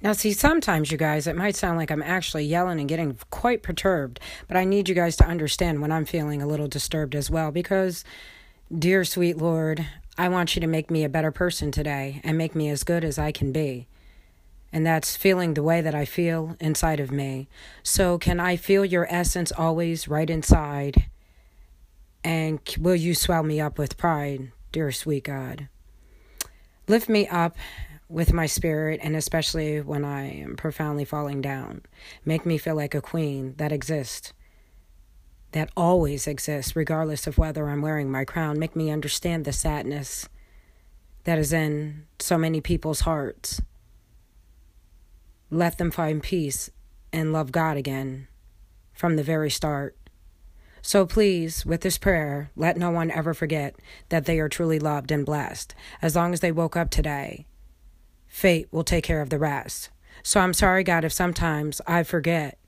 Now, see, sometimes, you guys, it might sound like I'm actually yelling and getting quite perturbed, but I need you guys to understand when I'm feeling a little disturbed as well, because, dear sweet Lord, I want you to make me a better person today and make me as good as I can be. And that's feeling the way that I feel inside of me. So can I feel your essence always right inside? And will you swell me up with pride, dear sweet God? Lift me up with my spirit, and especially when I am profoundly falling down. Make me feel like a queen that exists, that always exists, regardless of whether I'm wearing my crown. Make me understand the sadness that is in so many people's hearts. Let them find peace and love God again from the very start. So please, with this prayer, let no one ever forget that they are truly loved and blessed. As long as they woke up today, fate will take care of the rest. So I'm sorry, God, if sometimes I forget,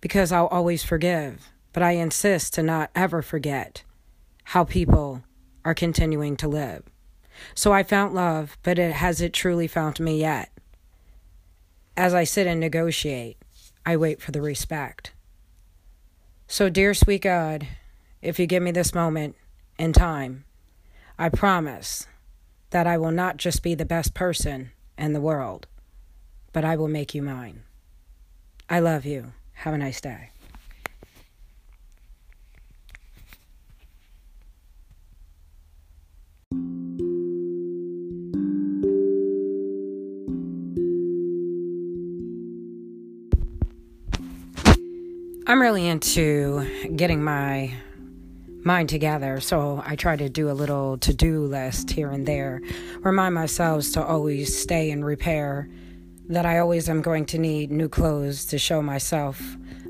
because I'll always forgive, but I insist to not ever forget how people are continuing to live. So I found love, but has it truly found me yet? As I sit and negotiate, I wait for the respect. So dear sweet God, if you give me this moment in time, I promise that I will not just be the best person in the world, but I will make you mine. I love you. Have a nice day. I'm really into getting my mind together, so I try to do a little to-do list here and there. Remind myself to always stay in repair, that I always am going to need new clothes to show myself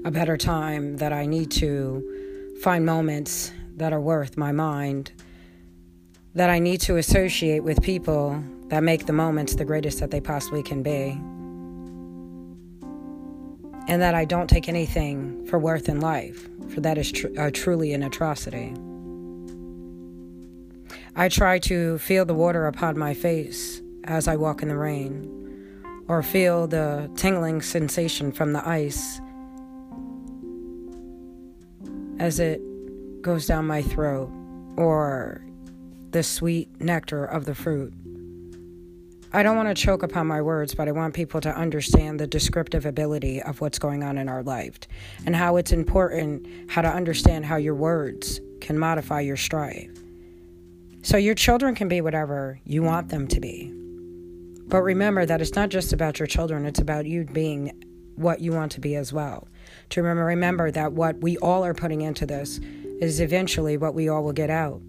a better time, that I need to find moments that are worth my mind, that I need to associate with people that make the moments the greatest that they possibly can be, and that I don't take anything for worth in life, for that is truly an atrocity. I try to feel the water upon my face as I walk in the rain, or feel the tingling sensation from the ice as it goes down my throat, or the sweet nectar of the fruit. I don't want to choke upon my words, but I want people to understand the descriptive ability of what's going on in our life, and how it's important how to understand how your words can modify your strife. So your children can be whatever you want them to be. But remember that it's not just about your children, it's about you being what you want to be as well. To remember that what we all are putting into this is eventually what we all will get out.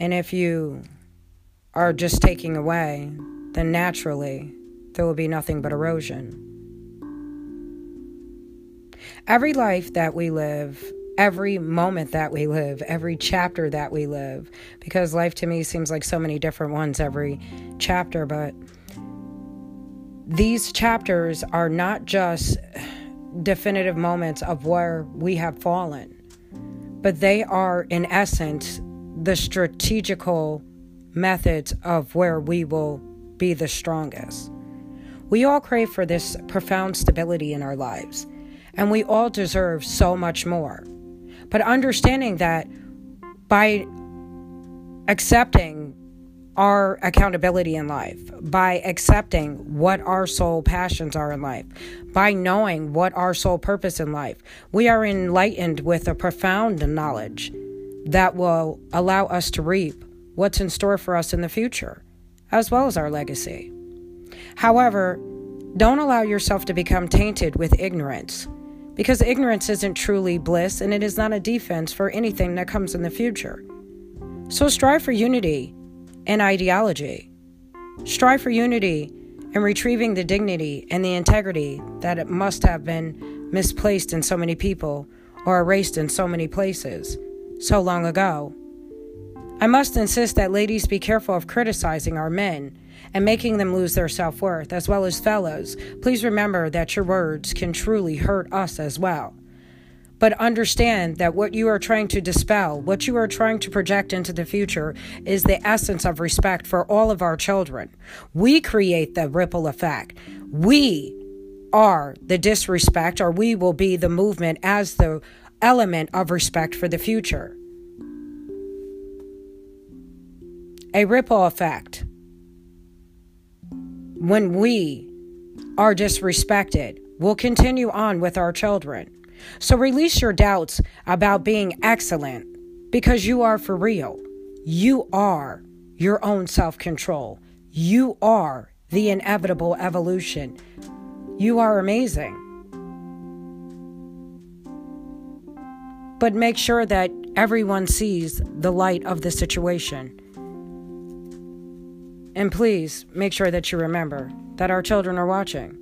And if you are just taking away, then naturally there will be nothing but erosion. Every life that we live, every moment that we live, every chapter that we live, because life to me seems like so many different ones every chapter, but these chapters are not just definitive moments of where we have fallen, but they are in essence the strategical methods of where we will be the strongest. We all crave for this profound stability in our lives, and we all deserve so much more. But understanding that by accepting our accountability in life, by accepting what our soul passions are in life, by knowing what our soul purpose in life, we are enlightened with a profound knowledge that will allow us to reap what's in store for us in the future, as well as our legacy. However, don't allow yourself to become tainted with ignorance, because ignorance isn't truly bliss, and it is not a defense for anything that comes in the future. So strive for unity in ideology. Strive for unity in retrieving the dignity and the integrity that it must have been misplaced in so many people, or erased in so many places so long ago. I must insist that ladies be careful of criticizing our men and making them lose their self-worth, as well as fellows. Please remember that your words can truly hurt us as well. But understand that what you are trying to dispel, what you are trying to project into the future, is the essence of respect for all of our children. We create the ripple effect. We are the disrespect, or we will be the movement as the element of respect for the future. A ripple effect. When we are disrespected, we'll continue on with our children. So release your doubts about being excellent, because you are for real. You are your own self-control. You are the inevitable evolution. You are amazing. But make sure that everyone sees the light of the situation. And please make sure that you remember that our children are watching.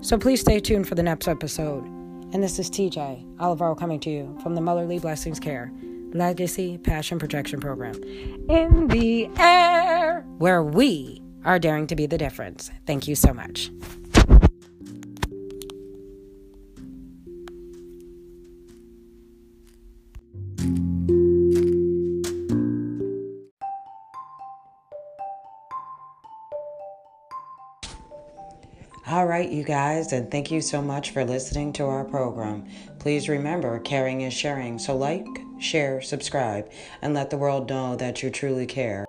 So please stay tuned for the next episode. And this is TJ Olivero coming to you from the Mullerly Blessings Care Legacy Passion Protection Program. In the air, where we are daring to be the difference. Thank you so much. All right, you guys, and thank you so much for listening to our program. Please remember, caring is sharing. So like, share, subscribe, and let the world know that you truly care.